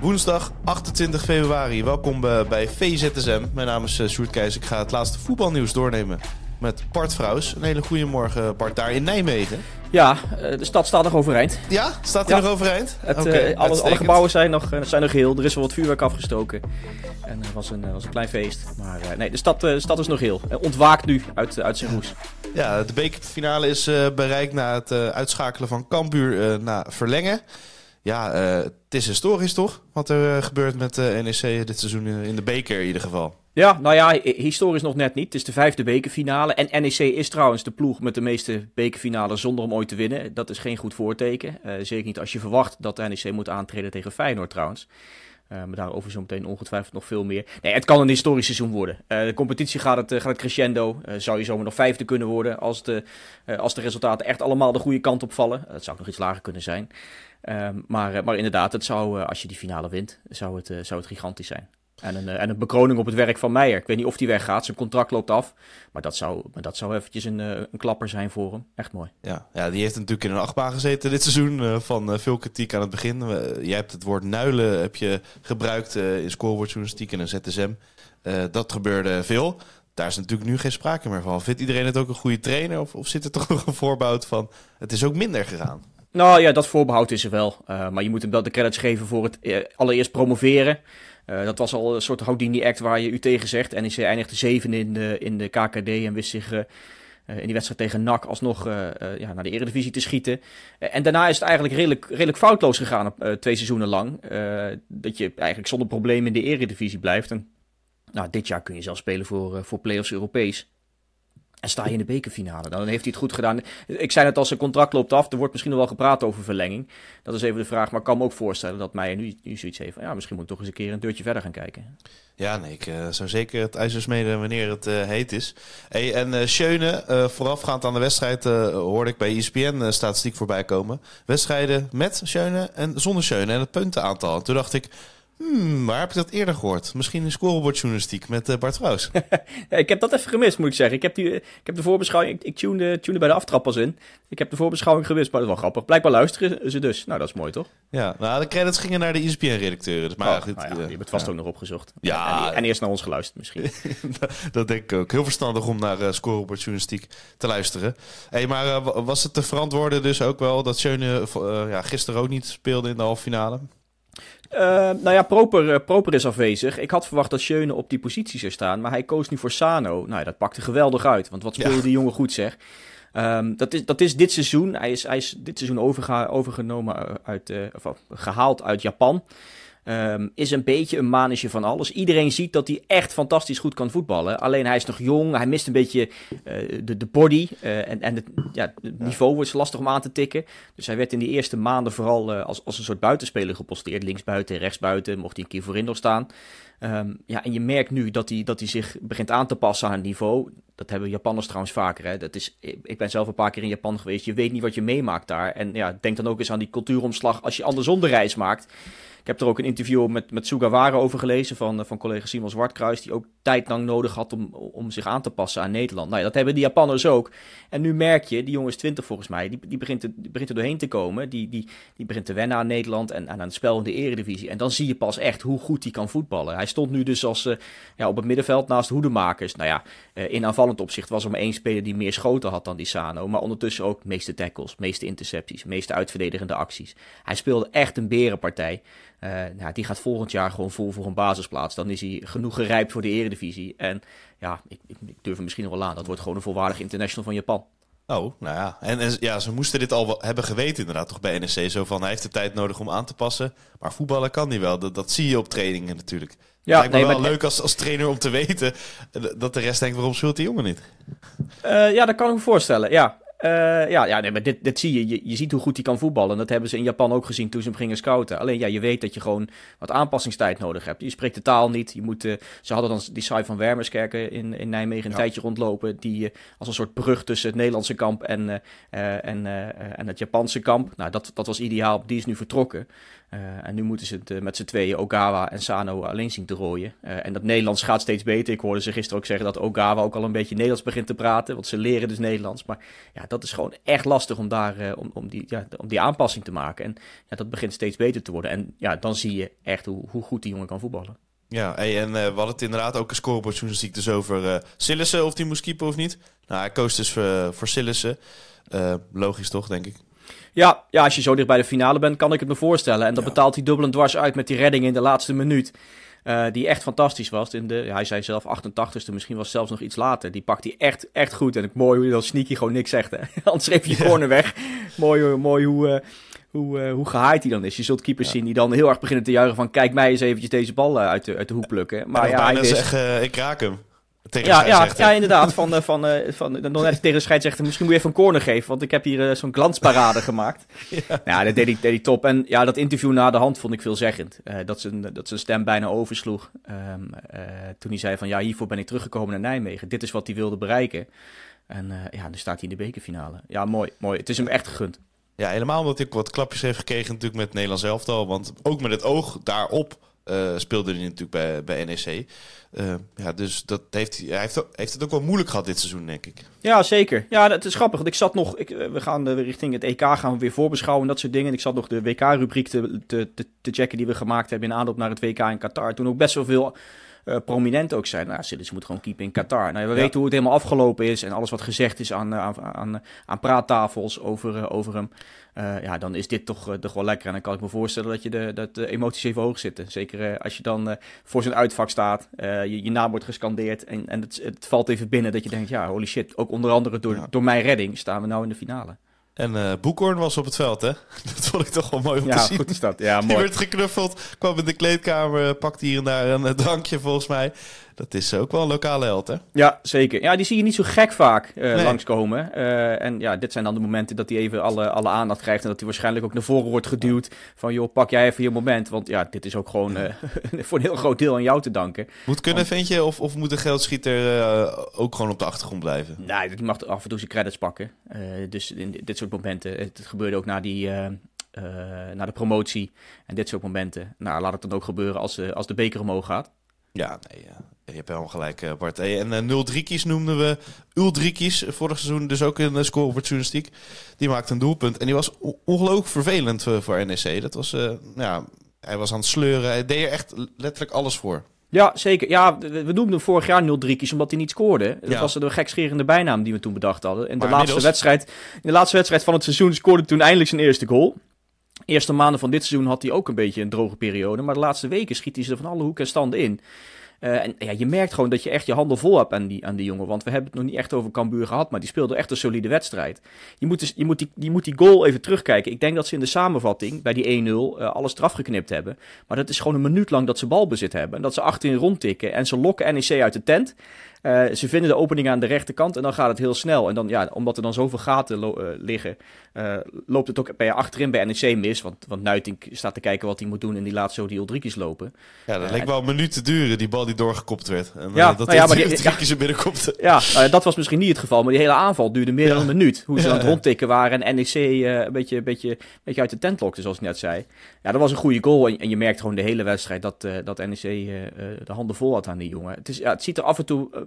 Woensdag 28 februari. Welkom bij VI-ZSM. Mijn naam is Sjoerd Keijs. Ik ga het laatste voetbalnieuws doornemen met Bart Frouws. Een hele goede morgen, Bart, daar in Nijmegen. Ja, de stad staat nog overeind. Ja? Staat hij nog overeind? Alle gebouwen zijn nog heel. Er is wel wat vuurwerk afgestoken. En het was een klein feest. Maar nee, de stad is nog heel. Ontwaakt nu uit zijn roes. Ja, de bekerfinale is bereikt na het uitschakelen van Cambuur na verlengen. Ja, het is historisch toch? Wat er gebeurt met NEC dit seizoen in de beker in ieder geval. Ja, nou ja, historisch nog net niet. Het is de 5e bekerfinale. En NEC is trouwens de ploeg met de meeste bekerfinalen zonder om ooit te winnen. Dat is geen goed voorteken. Zeker niet als je verwacht dat NEC moet aantreden tegen Feyenoord trouwens. Maar daarover zo meteen ongetwijfeld nog veel meer. Nee, het kan een historisch seizoen worden. De competitie gaat het crescendo. Zou je zomaar nog 5e kunnen worden als de resultaten echt allemaal de goede kant op vallen. Dat zou nog iets lager kunnen zijn. Maar inderdaad, het zou, als je die finale wint, zou het gigantisch zijn. En een bekroning op het werk van Meijer. Ik weet niet of die weggaat. Zijn contract loopt af. Maar dat zou eventjes een klapper zijn voor hem. Echt mooi. Ja, die heeft natuurlijk in een achtbaan gezeten dit seizoen. Van veel kritiek aan het begin. Jij hebt het woord nuilen gebruikt in scorebordjournalistiek en een ZSM. Dat gebeurde veel. Daar is natuurlijk nu geen sprake meer van. Vindt iedereen het ook een goede trainer? Of zit er toch nog een voorbehoud van? Het is ook minder gegaan. Nou ja, dat voorbehoud is er wel. Maar je moet hem wel de credits geven voor het allereerst promoveren. Dat was al een soort Houdini-act waar je u tegen zegt. NEC eindigde 7e in de KKD en wist zich in die wedstrijd tegen NAC alsnog naar de Eredivisie te schieten. En daarna is het eigenlijk redelijk foutloos gegaan op 2 seizoenen lang. Dat je eigenlijk zonder probleem in de Eredivisie blijft. En, nou, dit jaar kun je zelf spelen voor play-offs Europees. En sta je in de bekerfinale, dan heeft hij het goed gedaan. Ik zei net, als zijn contract loopt af, er wordt misschien nog wel gepraat over verlenging. Dat is even de vraag, maar ik kan me ook voorstellen dat Meijer nu zoiets heeft van, ja, misschien moet ik toch eens een keer een deurtje verder gaan kijken. Ja, nee, ik zou zeker het ijzer smeden wanneer het heet is. Hey, en Schöne, voorafgaand aan de wedstrijd, hoorde ik bij ESPN statistiek voorbij komen. Wedstrijden met Schöne en zonder Schöne en het puntenaantal. En toen dacht ik, waar heb ik dat eerder gehoord? Misschien in scorebordjournalistiek met Bart Frouws. Ja, ik heb dat even gemist, moet ik zeggen. Ik heb de voorbeschouwing. Ik tune bij de aftrap pas in. Ik heb de voorbeschouwing gemist, maar dat is wel grappig. Blijkbaar luisteren ze dus. Nou, dat is mooi, toch? Ja, nou, de credits gingen naar de ESPN-redacteuren. Dus maar goed, je hebt het vast ook nog opgezocht. Ja. En eerst naar ons geluisterd misschien. Dat denk ik ook. Heel verstandig om naar scorebordjournalistiek te luisteren. Hey, maar was het te verantwoorden dus ook wel dat Schöne gisteren ook niet speelde in de halve finale? Proper is afwezig. Ik had verwacht dat Schöne op die positie zou staan, maar hij koos nu voor Sano. Nou ja, dat pakte geweldig uit, want wat speelde die jongen goed, zeg. Dat is dit seizoen. Hij is dit seizoen gehaald uit Japan. Is een beetje een manetje van alles. Iedereen ziet dat hij echt fantastisch goed kan voetballen. Alleen hij is nog jong. Hij mist een beetje de body. Het niveau wordt lastig om aan te tikken. Dus hij werd in die eerste maanden vooral als een soort buitenspeler geposteerd. Linksbuiten, rechtsbuiten. Mocht hij een keer voorin nog staan. En je merkt nu dat hij zich begint aan te passen aan het niveau. Dat hebben Japanners trouwens vaker. Hè? Ik ben zelf een paar keer in Japan geweest. Je weet niet wat je meemaakt daar. En ja, denk dan ook eens aan die cultuuromslag als je andersom de reis maakt. Ik heb er ook een interview met Sugawara over gelezen van collega Simon Zwartkruis, die ook tijd lang nodig had om zich aan te passen aan Nederland. Nou ja, dat hebben die Japanners ook. En nu merk je, die jongen is 20 volgens mij, die begint er doorheen te komen. Die begint te wennen aan Nederland en aan het spel in de Eredivisie. En dan zie je pas echt hoe goed hij kan voetballen. Hij stond nu dus als op het middenveld naast hoedemakers. Nou ja, in aanvallend opzicht was er maar één speler die meer schoten had dan die Sano. Maar ondertussen ook meeste tackles, meeste intercepties, meeste uitverdedigende acties. Hij speelde echt een berenpartij. Die gaat volgend jaar gewoon vol voor een basisplaats. Dan is hij genoeg gerijpt voor de Eredivisie. En ja, ik durf hem misschien nog wel aan. Dat wordt gewoon een volwaardig international van Japan. Oh, nou ja. En ze moesten dit al hebben geweten inderdaad toch bij NEC. Zo van, hij heeft de tijd nodig om aan te passen. Maar voetballen kan hij wel. Dat zie je op trainingen natuurlijk. Ja, lijkt me wel leuk als trainer om te weten dat de rest denkt, waarom speelt die jongen niet? Ja, dat kan ik me voorstellen, ja. Dit zie je. Je ziet hoe goed hij kan voetballen. Dat hebben ze in Japan ook gezien toen ze hem gingen scouten. Alleen ja, je weet dat je gewoon wat aanpassingstijd nodig hebt. Je spreekt de taal niet. Je moet, ze hadden dan die Sai van Wermerskerken in Nijmegen een tijdje rondlopen. Die als een soort brug tussen het Nederlandse kamp en het Japanse kamp. Nou, dat was ideaal. Die is nu vertrokken. En nu moeten ze het met z'n tweeën, Ogawa en Sano, alleen zien te rooien. En dat Nederlands gaat steeds beter. Ik hoorde ze gisteren ook zeggen dat Ogawa ook al een beetje Nederlands begint te praten. Want ze leren dus Nederlands. Maar ja, dat is gewoon echt lastig om daar om die aanpassing te maken. En ja, dat begint steeds beter te worden. En ja, dan zie je echt hoe goed die jongen kan voetballen. Ja, we hadden het inderdaad ook een scorebordjournalistiek dus over Cillessen, of die moest keepen of niet. Nou, hij koos dus voor Cillessen. Logisch toch, denk ik. Ja, als je zo dicht bij de finale bent, kan ik het me voorstellen. En dat betaalt hij dubbel en dwars uit met die redding in de laatste minuut. Die echt fantastisch was. Hij zei zelf 88ste, misschien was het zelfs nog iets later. Die pakt hij echt, echt goed. En mooi hoe dat sneaky gewoon niks zegt. Hè? Anders schreef je corner weg. Mooi hoe gehaaid hij dan is. Je zult keepers zien die dan heel erg beginnen te juichen van... kijk mij eens eventjes deze bal uit de hoek plukken. Maar ja, hij wist... ik raak hem. Inderdaad. Dan net tegen de scheidsrechter, misschien moet je even een corner geven, want ik heb hier zo'n glansparade gemaakt. Ja. Nou, dat deed hij top. En ja, dat interview na de hand vond ik veelzeggend. Dat zijn stem bijna oversloeg. Toen hij zei van, ja, hiervoor ben ik teruggekomen naar Nijmegen. Dit is wat hij wilde bereiken. En nu staat hij in de bekerfinale. Ja, mooi. Het is hem echt gegund. Ja, helemaal omdat hij ook wat klapjes heeft gekregen natuurlijk met het Nederlands elftal. Want ook met het oog daarop speelde hij natuurlijk bij NEC. Dus dat heeft het ook wel moeilijk gehad dit seizoen, denk ik. Ja, zeker. Ja, dat is grappig. Want ik zat nog... we gaan richting het EK gaan we weer voorbeschouwen en dat soort dingen. En ik zat nog de WK-rubriek te checken die we gemaakt hebben in aanloop naar het WK in Qatar. Toen ook best wel veel... prominent ook zijn. Nou, Cillessen moet gewoon keepen in Qatar. Nou, we weten hoe het helemaal afgelopen is en alles wat gezegd is aan praattafels over hem. Dan is dit toch wel lekker. En dan kan ik me voorstellen dat dat de emoties even hoog zitten. Zeker als je dan voor zijn uitvak staat, je naam wordt gescandeerd en het valt even binnen dat je denkt, ja, holy shit, ook onder andere door mijn redding staan we nou in de finale. En Boekhorn was op het veld, hè? Dat vond ik toch wel mooi om te zien. Goed is dat. Ja, mooi. Die werd geknuffeld, kwam in de kleedkamer, pakte hier en daar een drankje volgens mij. Dat is ook wel een lokale held, hè? Ja, zeker. Ja, die zie je niet zo gek vaak langskomen. Dit zijn dan de momenten dat hij even alle aandacht krijgt en dat hij waarschijnlijk ook naar voren wordt geduwd. Van, joh, pak jij even je moment. Want ja, dit is ook gewoon voor een heel groot deel aan jou te danken. Moet kunnen, vind je? Of moet de geldschieter ook gewoon op de achtergrond blijven? Nee, die mag af en toe zijn credits pakken. Dus in dit soort momenten. Het gebeurde ook na die... na de promotie en dit soort momenten. Nou, laat het dan ook gebeuren als de beker omhoog gaat. Ja, nee, je hebt helemaal gelijk, Bart. En 0-3-kies noemden we. Uldrikies, vorig seizoen dus ook in scoreopportunistiek. Die maakte een doelpunt. En die was ongelooflijk vervelend voor NEC. Dat was, hij was aan het sleuren. Hij deed er echt letterlijk alles voor. Ja, zeker. Ja, we noemden hem vorig jaar 0-3-kies omdat hij niet scoorde. Dat was de gekscherende bijnaam die we toen bedacht hadden. En in de laatste wedstrijd van het seizoen scoorde toen eindelijk zijn eerste goal. De eerste maanden van dit seizoen had hij ook een beetje een droge periode. Maar de laatste weken schiet hij ze van alle hoeken en standen in. Je merkt gewoon dat je echt je handen vol hebt aan die jongen. Want we hebben het nog niet echt over Cambuur gehad. Maar die speelde echt een solide wedstrijd. Je moet die goal even terugkijken. Ik denk dat ze in de samenvatting bij die 1-0 alles eraf geknipt hebben. Maar dat is gewoon een minuut lang dat ze balbezit hebben. En dat ze achterin rondtikken. En ze lokken NEC uit de tent. Ze vinden de opening aan de rechterkant en dan gaat het heel snel. En dan, omdat er dan zoveel gaten liggen, loopt het ook achterin bij NEC mis. Want Nuitink staat te kijken wat hij moet doen in die laatste zo die Uldrikies lopen. Ja, dat leek wel een minuut te duren, die bal die doorgekopt werd. En, die Uldrikies er binnenkopte. Ja, dat was misschien niet het geval, maar die hele aanval duurde meer dan een minuut. Hoe ze aan het rondtikken waren en NEC een beetje uit de tent lokte, zoals ik net zei. Ja, dat was een goede goal en je merkt gewoon de hele wedstrijd dat NEC de handen vol had aan die jongen. Het ziet er af en toe...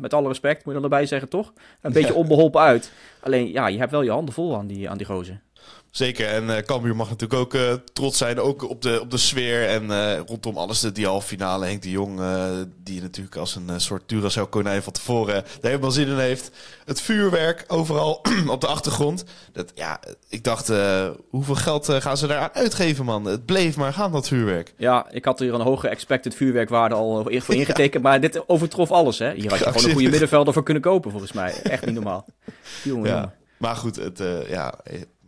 met alle respect, moet je dan erbij zeggen, toch? Een beetje onbeholpen uit. Alleen, je hebt wel je handen vol aan die gozer. Zeker, en Cambuur mag natuurlijk ook trots zijn, ook op de sfeer en rondom alles. Die halve finale, Henk de Jong, die natuurlijk als een soort Duracell-konijn van tevoren er helemaal zin in heeft. Het vuurwerk overal op de achtergrond. Ik dacht, hoeveel geld gaan ze daar uitgeven, man? Het bleef maar gaan, dat vuurwerk. Ja, ik had hier een hoge expected vuurwerkwaarde al voor ingetekend, maar dit overtrof alles, hè? Hier had je gewoon een goede middenvelder voor kunnen kopen, volgens mij. Echt niet normaal. Jongen. Maar goed,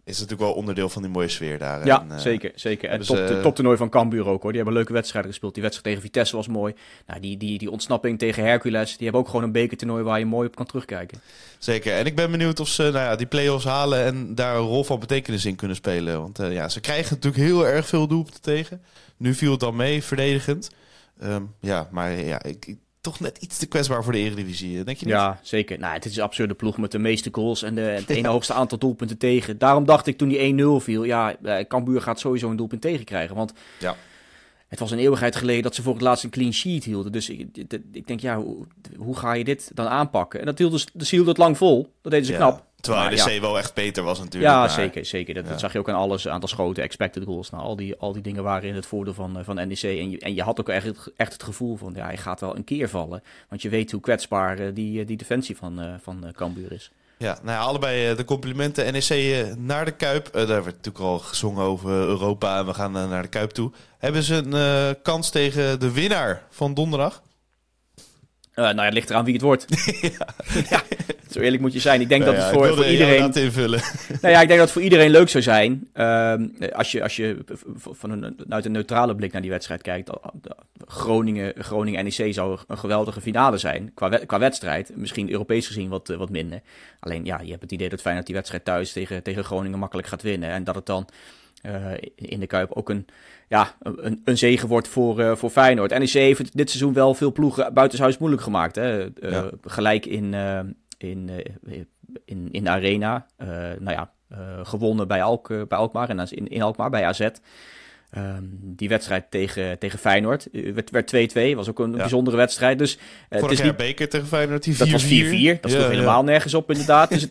is natuurlijk wel onderdeel van die mooie sfeer daar. Ja, en, zeker. En dus, toptoernooi van Cambuur ook, hoor. Die hebben leuke wedstrijden gespeeld. Die wedstrijd tegen Vitesse was mooi. Nou, die ontsnapping tegen Hercules, die hebben ook gewoon een bekertoernooi waar je mooi op kan terugkijken. Zeker. En ik ben benieuwd of ze die play-offs halen en daar een rol van betekenis in kunnen spelen. Want ze krijgen natuurlijk heel erg veel doelpunten tegen. Nu viel het dan mee, verdedigend. Ik toch net iets te kwetsbaar voor de Eredivisie, denk je niet? Ja, zeker. Nou, het is een absurde ploeg met de meeste goals en het ene hoogste aantal doelpunten tegen. Daarom dacht ik toen die 1-0 viel, Cambuur gaat sowieso een doelpunt tegen krijgen. Want het was een eeuwigheid geleden dat ze voor het laatst een clean sheet hielden. Dus ik denk, hoe ga je dit dan aanpakken? En dat hielden het lang vol. Dat deden ze knap. Terwijl NEC wel echt beter was natuurlijk. Ja, maar zeker. Dat zag je ook aan alles. Aantal schoten, expected goals. Nou, al die dingen waren in het voordeel van NEC. En je had ook echt het gevoel van... ja, hij gaat wel een keer vallen. Want je weet hoe kwetsbaar die defensie van Cambuur is. Ja, allebei de complimenten. NEC naar de Kuip. Daar werd natuurlijk al gezongen over Europa. En we gaan naar de Kuip toe. Hebben ze een kans tegen de winnaar van donderdag? Het ligt eraan wie het wordt. Zo eerlijk moet je zijn. Ik denk dat het voor iedereen... invullen. Ik denk dat het voor iedereen leuk zou zijn. Als je vanuit een neutrale blik naar die wedstrijd kijkt. Groningen-NEC zou een geweldige finale zijn. Qua wedstrijd. Misschien Europees gezien wat minder. Alleen je hebt het idee dat Feyenoord die wedstrijd thuis tegen Groningen makkelijk gaat winnen. En dat het dan... in de Kuip ook een zege wordt voor Feyenoord. NEC heeft dit seizoen wel veel ploegen buitenshuis moeilijk gemaakt. Hè? Gelijk in de Arena. Gewonnen bij Alkmaar en in Alkmaar bij AZ. Die wedstrijd tegen Feyenoord werd 2-2. Was ook een bijzondere wedstrijd. Dus, vorig jaar beker tegen Feyenoord, die 4-4. Dat was 4-4. Dat sloeg helemaal nergens op, inderdaad. Dus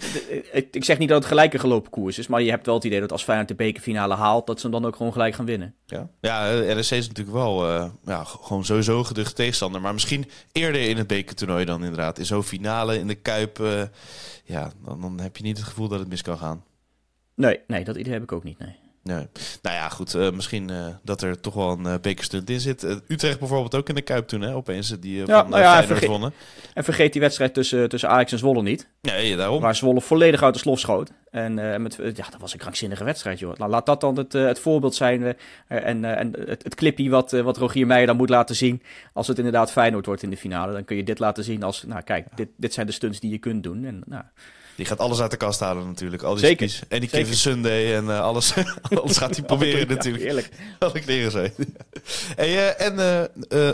ik zeg niet dat het gelijk een gelopen koers is. Maar je hebt wel het idee dat als Feyenoord de bekerfinale haalt... dat ze hem dan ook gewoon gelijk gaan winnen. Ja, NEC is natuurlijk wel gewoon sowieso geduchte tegenstander. Maar misschien eerder in het bekertoernooi dan inderdaad. In zo'n finale, in de Kuip... dan heb je niet het gevoel dat het mis kan gaan. Nee, dat idee heb ik ook niet, nee. Nee. Goed. Misschien dat er toch wel een bekerstunt in zit. Utrecht bijvoorbeeld ook in de Kuip toen, hè? Opeens die van Feyenoord wonnen. En vergeet die wedstrijd tussen Ajax en Zwolle niet. Nee, daarom. Waar Zwolle volledig uit de slof schoot. En dat was een krankzinnige wedstrijd, joh. Laat dat dan het voorbeeld zijn. Het clipje wat Rogier Meijer dan moet laten zien. Als het inderdaad Feyenoord wordt in de finale. Dan kun je dit laten zien als, dit zijn de stunts die je kunt doen. En, die gaat alles uit de kast halen natuurlijk. Al die zeker. Spies. En die Kevin Sunday en alles gaat hij proberen natuurlijk. Eerlijk. Dat ik leren zijn.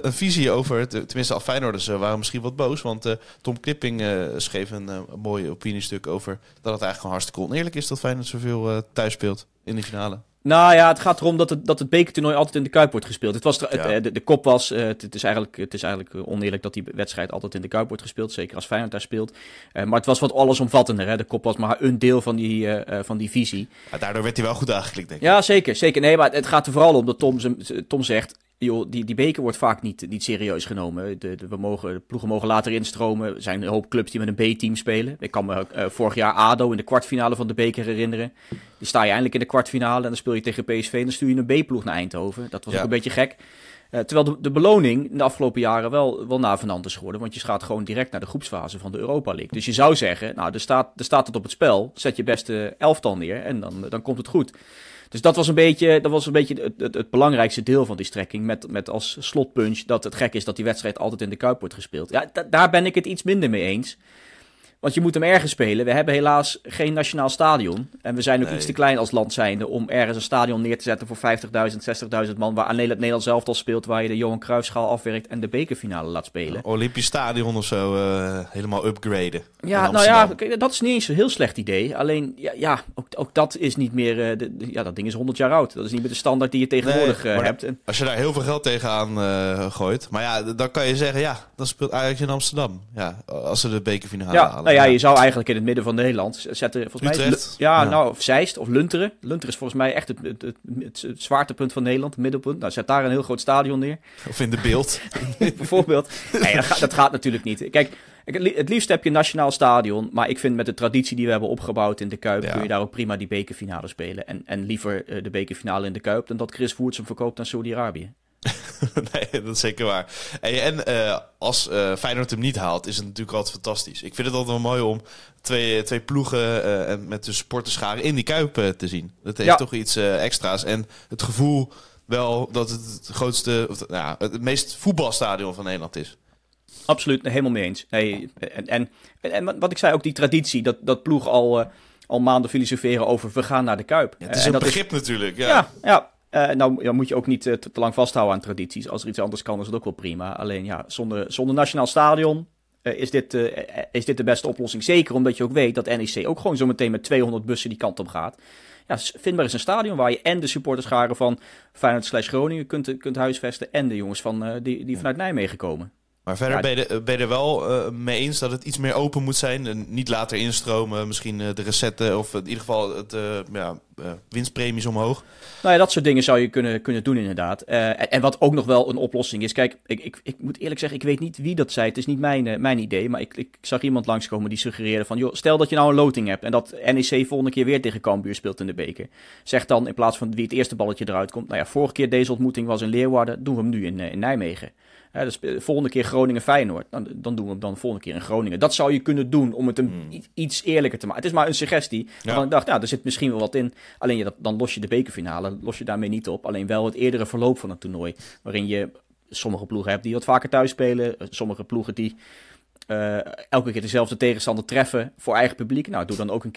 Een visie over, tenminste al Feyenoorders waren misschien wat boos. Want Tom Klipping schreef een mooi opiniestuk over... dat het eigenlijk gewoon hartstikke oneerlijk is dat Feyenoord zoveel thuis speelt in de finale. Het gaat erom dat het bekertoernooi altijd in de Kuip wordt gespeeld. De kop was, het is eigenlijk oneerlijk dat die wedstrijd altijd in de Kuip wordt gespeeld. Zeker als Feyenoord daar speelt. Maar het was wat allesomvattender. Hè? De kop was maar een deel van die visie. Ja, daardoor werd hij wel goed aangeklikt, denk ik. Ja, zeker. Nee, maar het gaat er vooral om dat Tom zegt... joh, die beker wordt vaak niet serieus genomen. De ploegen mogen later instromen. Er zijn een hoop clubs die met een B-team spelen. Ik kan me vorig jaar ADO in de kwartfinale van de beker herinneren. Die sta je eindelijk in de kwartfinale en dan speel je tegen PSV... en dan stuur je een B-ploeg naar Eindhoven. Dat was ook een beetje gek. Terwijl de beloning in de afgelopen jaren wel navenant is geworden. Want je gaat gewoon direct naar de groepsfase van de Europa League. Dus je zou zeggen, er staat het op het spel. Zet je beste elftal neer en dan komt het goed. Dus dat was een beetje het belangrijkste deel van die strekking. Met als slotpunch dat het gek is dat die wedstrijd altijd in de Kuip wordt gespeeld. Ja, daar ben ik het iets minder mee eens. Want je moet hem ergens spelen. We hebben helaas geen nationaal stadion. En we zijn ook iets te klein als land zijnde om ergens een stadion neer te zetten voor 50.000, 60.000 man. Waar alleen het Nederlands elftal speelt. Waar je de Johan Cruijffschaal afwerkt en de bekerfinale laat spelen. Ja, Olympisch stadion of zo. Helemaal upgraden. Ja, dat is niet eens een heel slecht idee. Alleen, ook dat is niet meer... dat ding is 100 jaar oud. Dat is niet meer de standaard die je tegenwoordig hebt. Als je daar heel veel geld tegenaan gooit. Maar dan kan je zeggen, dan speelt Ajax in Amsterdam. Ja, als ze de bekerfinale halen. Je zou eigenlijk in het midden van Nederland zetten... volgens mij, of Zeist of Lunteren. Lunteren is volgens mij echt het zwaartepunt van Nederland, het middelpunt. Nou, zet daar een heel groot stadion neer. Of in de beeld. Bijvoorbeeld. Nee, dat gaat natuurlijk niet. Kijk, het liefst heb je een nationaal stadion. Maar ik vind met de traditie die we hebben opgebouwd in de Kuip... kun je daar ook prima die bekerfinale spelen. En liever de bekerfinale in de Kuip... dan dat Chris Woerts hem verkoopt aan Saudi-Arabië. Nee, dat is zeker waar. En als Feyenoord hem niet haalt, is het natuurlijk altijd fantastisch. Ik vind het altijd wel mooi om twee ploegen en met de supporterscharen in die Kuip te zien. Dat heeft toch iets extra's. En het gevoel wel dat het grootste, het meest voetbalstadion van Nederland is. Absoluut, helemaal mee eens. Nee, en wat ik zei, ook die traditie, dat ploeg al maanden filosoferen over we gaan naar de Kuip. Ja, het is een begrip natuurlijk. Ja. Nou moet je ook niet te lang vasthouden aan tradities. Als er iets anders kan, is het ook wel prima. Alleen zonder nationaal stadion is dit de beste oplossing. Zeker omdat je ook weet dat NEC ook gewoon zo meteen met 200 bussen die kant op gaat. Ja, vindbaar is een stadion waar je en de supporterscharen van Feyenoord/Groningen kunt huisvesten en de jongens van, die vanuit Nijmegen komen. Maar verder ben je er wel mee eens dat het iets meer open moet zijn. En niet later instromen, misschien de recetten of in ieder geval winstpremies omhoog. Nou ja, dat soort dingen zou je kunnen doen inderdaad. En wat ook nog wel een oplossing is. Kijk, ik moet eerlijk zeggen, ik weet niet wie dat zei. Het is niet mijn idee, maar ik zag iemand langskomen die suggereerde van... joh, stel dat je nou een loting hebt en dat NEC volgende keer weer tegen Cambuur speelt in de beker. Zeg dan, in plaats van wie het eerste balletje eruit komt... nou ja, vorige keer deze ontmoeting was in Leeuwarden, doen we hem nu in Nijmegen. Dus volgende keer Groningen-Feyenoord. Dan doen we hem dan volgende keer in Groningen. Dat zou je kunnen doen om het iets eerlijker te maken. Het is maar een suggestie. Ja. Dan dacht ik, er zit misschien wel wat in. Alleen dan los je de bekerfinale, los je daarmee niet op. Alleen wel het eerdere verloop van het toernooi. Waarin je sommige ploegen hebt die wat vaker thuis spelen. Sommige ploegen die elke keer dezelfde tegenstander treffen voor eigen publiek. Nou, doe dan ook een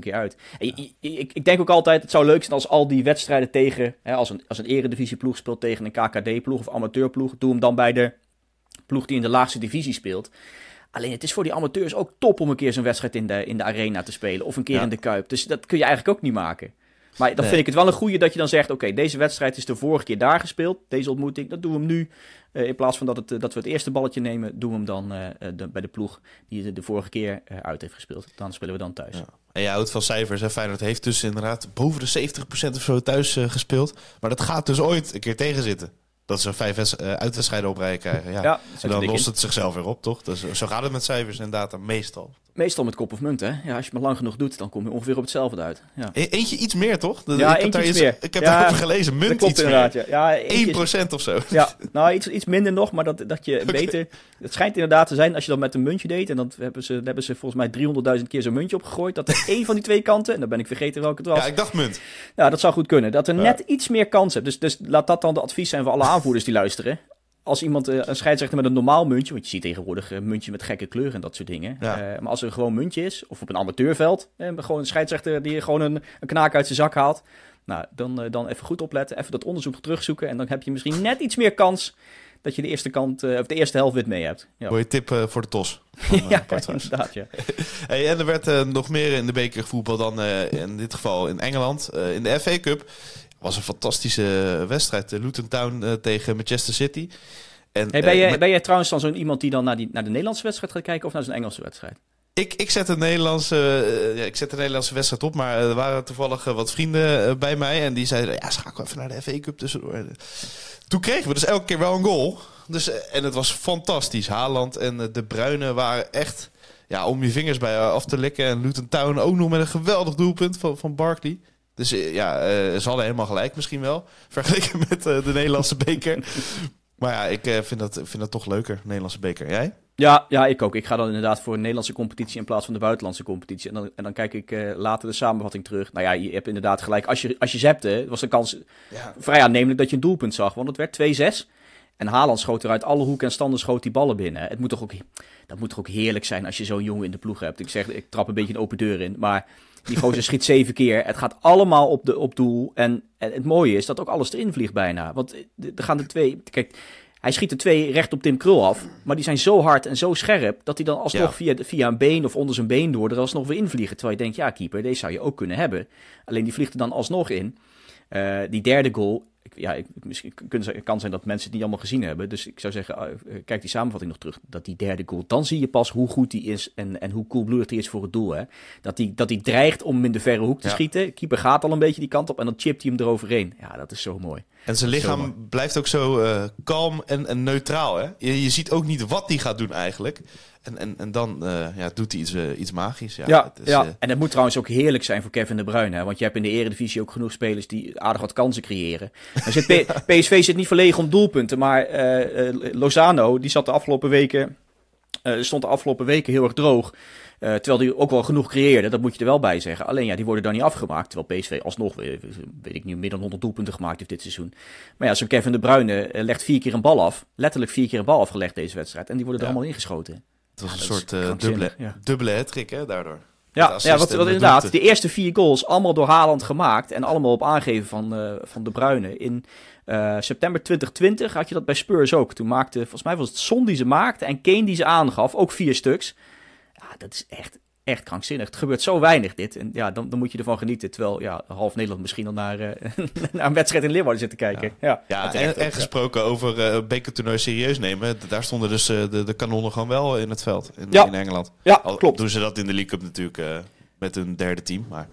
keer uit. Ja. Ik denk ook altijd, het zou leuk zijn als al die wedstrijden tegen... Hè, als een eredivisieploeg speelt tegen een KKD-ploeg of amateurploeg. Doe hem dan bij de ploeg die in de laagste divisie speelt. Alleen het is voor die amateurs ook top om een keer zo'n wedstrijd in de arena te spelen. Of een keer in de Kuip. Dus dat kun je eigenlijk ook niet maken. Maar dan vind ik het wel een goeie dat je dan zegt... oké, deze wedstrijd is de vorige keer daar gespeeld. Deze ontmoeting, dat doen we hem nu. In plaats van dat we het eerste balletje nemen... doen we hem dan bij de ploeg die de vorige keer uit heeft gespeeld. Dan spelen we dan thuis. Ja. En je houdt van cijfers. Hè? Feyenoord heeft dus inderdaad boven de 70% of zo thuis gespeeld. Maar dat gaat dus ooit een keer tegenzitten. Dat ze 5 uitwedstrijden op rij krijgen. Ja. Ja, en dan lost het zichzelf weer op, toch? Dus, zo gaat het met cijfers en data meestal. Meestal met kop of munt, hè? Ja, als je het maar lang genoeg doet, dan kom je ongeveer op hetzelfde uit. Ja. Eentje iets meer, toch? Ik heb daar iets meer. Ik heb daarover gelezen. Munt iets meer. Ja, 1% of zo. Ja, nou, iets minder nog, maar dat je beter... Het schijnt inderdaad te zijn, als je dat met een muntje deed... en dan hebben ze volgens mij 300.000 keer zo'n muntje opgegooid... dat er één van die twee kanten... en dan ben ik vergeten welke het was. Ja, ik dacht munt. Nou, dat zou goed kunnen. Dat er net iets meer kans hebt. Dus laat dat dan de advies zijn voor alle aanvoerders die luisteren. Als iemand een scheidsrechter met een normaal muntje... want je ziet tegenwoordig een muntje met gekke kleuren en dat soort dingen. Ja. Maar als er gewoon muntje is, of op een amateurveld... gewoon een scheidsrechter die gewoon een knaak uit zijn zak haalt... nou, dan even goed opletten, even dat onderzoek terugzoeken... en dan heb je misschien net iets meer kans... dat je de eerste kant of de eerste helft wit mee hebt. Ja. Mooie tip voor de TOS. Van, inderdaad, ja. Hey, en er werd nog meer in de bekervoetbal dan in dit geval in Engeland. In de FA Cup... was een fantastische wedstrijd. Luton Town tegen Manchester City. En, ben jij trouwens dan zo'n iemand die dan naar de Nederlandse wedstrijd gaat kijken... of naar zijn Engelse wedstrijd? Ik zet de Nederlandse wedstrijd op, maar er waren toevallig wat vrienden bij mij. En die zeiden, ja, schakel even naar de FA Cup tussendoor. Toen kregen we dus elke keer wel een goal. Dus, en het was fantastisch. Haaland en De Bruyne waren echt om je vingers bij af te likken. En Luton Town ook nog met een geweldig doelpunt van Barkley. Dus ze hadden helemaal gelijk misschien wel. Vergeleken met de Nederlandse beker. Maar ja, ik vind dat toch leuker, Nederlandse beker. Jij? Ja, ik ook. Ik ga dan inderdaad voor de Nederlandse competitie in plaats van de buitenlandse competitie. En dan kijk ik later de samenvatting terug. Nou ja, je hebt inderdaad gelijk. Als je zepte, was de kans vrij aannemelijk dat je een doelpunt zag. Want het werd 2-6. En Haaland schoot eruit alle hoeken en standen schoot die ballen binnen. Dat moet toch ook heerlijk zijn als je zo'n jongen in de ploeg hebt. Ik zeg, ik trap een beetje een open deur in, maar... Die gozer schiet 7 keer. Het gaat allemaal op doel. En het mooie is dat ook alles erin vliegt bijna. Want er gaan er 2... Kijk, hij schiet er 2 recht op Tim Krul af. Maar die zijn zo hard en zo scherp... dat hij dan alsnog via een been of onder zijn been door... er alsnog weer invliegen. Terwijl je denkt, ja keeper, deze zou je ook kunnen hebben. Alleen die vliegt er dan alsnog in. Die derde goal... Het kan zijn dat mensen het niet allemaal gezien hebben. Dus ik zou zeggen, kijk die samenvatting nog terug. Dat die derde goal, dan zie je pas hoe goed die is en hoe koelbloedig die is voor het doel. Hè? Dat die dreigt om in de verre hoek te schieten. Keeper gaat al een beetje die kant op en dan chipt hij hem eroverheen. Ja, dat is zo mooi. En zijn lichaam blijft ook zo kalm en neutraal. Hè? Je ziet ook niet wat hij gaat doen eigenlijk. En dan doet hij iets magisch. En het moet trouwens ook heerlijk zijn voor Kevin De Bruyne. Hè? Want je hebt in de Eredivisie ook genoeg spelers die aardig wat kansen creëren. PSV zit niet verlegen om doelpunten. Maar Lozano, die zat de afgelopen weken, heel erg droog. Terwijl die ook wel genoeg creëerde, dat moet je er wel bij zeggen. Alleen ja, die worden dan niet afgemaakt. Terwijl PSV alsnog, weet ik niet, meer dan 100 doelpunten gemaakt heeft dit seizoen. Maar ja, zo'n Kevin De Bruyne legt 4 keer een bal af. Letterlijk 4 keer een bal afgelegd deze wedstrijd. En die worden er allemaal ingeschoten. Het was een soort dubbele hat-trick hè, daardoor. Wat inderdaad. De eerste 4 goals allemaal door Haaland gemaakt. En allemaal op aangeven van De Bruyne. In september 2020 had je dat bij Spurs ook. Toen maakte, volgens mij was het Son die ze maakte en Kane die ze aangaf. Ook 4 stuks. Ja, dat is echt krankzinnig. Het gebeurt zo weinig dit. En ja, dan moet je ervan genieten. Terwijl half Nederland misschien al naar een wedstrijd in Leeuwarden zit te kijken. Gesproken over bekertoernooi serieus nemen. Daar stonden dus de kanonnen gewoon wel in het veld in Engeland. Ja, klopt. Doen ze dat in de League Cup natuurlijk met hun derde team. Maar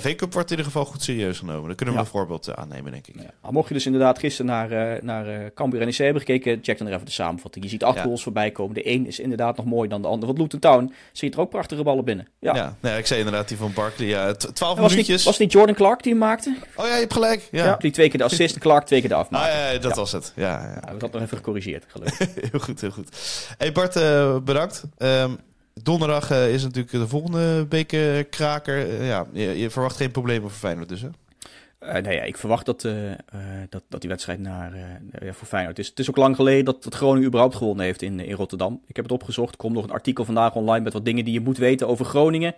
FA Cup wordt in ieder geval goed serieus genomen. Daar kunnen we een voorbeeld aannemen, denk ik. Ja. Al mocht je dus inderdaad gisteren naar Cambuur en NEC hebben gekeken, check dan er even de samenvatting. Je ziet 8 goals voorbij komen. De een is inderdaad nog mooier dan de ander. Want Luton Town ziet er ook prachtige ballen binnen. Ja, ik zei inderdaad die van Barkley. 12 minuutjes. Was het niet Jordan Clark die hem maakte? Oh ja, je hebt gelijk. Ja. Die 2 keer de assist, Clark 2 keer de afmaak. Dat was het. We hadden nog even gecorrigeerd, gelukkig. Heel goed. Hey Bart, bedankt. Donderdag is natuurlijk de volgende bekerkraker. Je verwacht geen problemen voor Feyenoord dus, hè? Ik verwacht dat die wedstrijd voor Feyenoord is. Het is ook lang geleden dat Groningen überhaupt gewonnen heeft in Rotterdam. Ik heb het opgezocht. Er komt nog een artikel vandaag online met wat dingen die je moet weten over Groningen.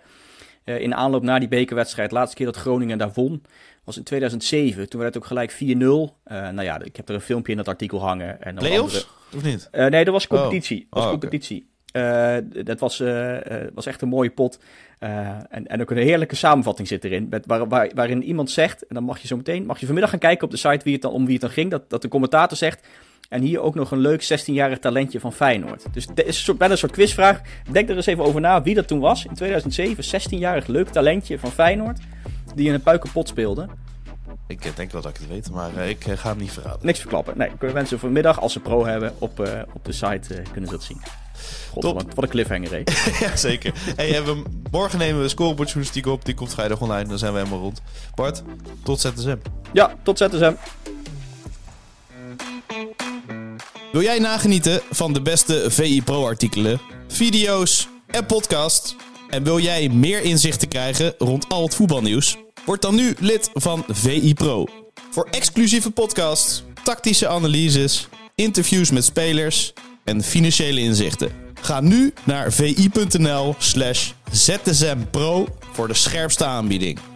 In aanloop naar die bekerwedstrijd. Laatste keer dat Groningen daar won was in 2007. Toen werd het ook gelijk 4-0. Ik heb er een filmpje in dat artikel hangen. En playoffs? Of niet? Nee, dat was competitie. Okay. Dat was echt een mooie pot. En ook een heerlijke samenvatting zit erin. Waarin iemand zegt, en dan mag je vanmiddag gaan kijken op de site om wie het dan ging. Dat de commentator zegt, en hier ook nog een leuk 16-jarig talentje van Feyenoord. Dus dat is bijna een soort quizvraag. Denk er eens even over na wie dat toen was. In 2007, 16-jarig leuk talentje van Feyenoord. Die in een puikenpot speelde. Ik denk wel dat ik het weet, maar ik ga hem niet verraden. Niks verklappen. Nee, kunnen mensen vanmiddag, als ze pro hebben, op de site kunnen ze dat zien. God, wat een cliffhanger, hè? Jazeker. Morgen nemen we scorebordjournalistiek op. Die komt vrijdag online, dan zijn we helemaal rond. Bart, tot ZSM. Ja, tot ZSM. Wil jij nagenieten van de beste VI-pro artikelen, video's en podcasts? En wil jij meer inzichten krijgen rond al het voetbalnieuws? Word dan nu lid van VI-pro. Voor exclusieve podcasts, tactische analyses, interviews met spelers en financiële inzichten. Ga nu naar vi.nl/zsmpro voor de scherpste aanbieding.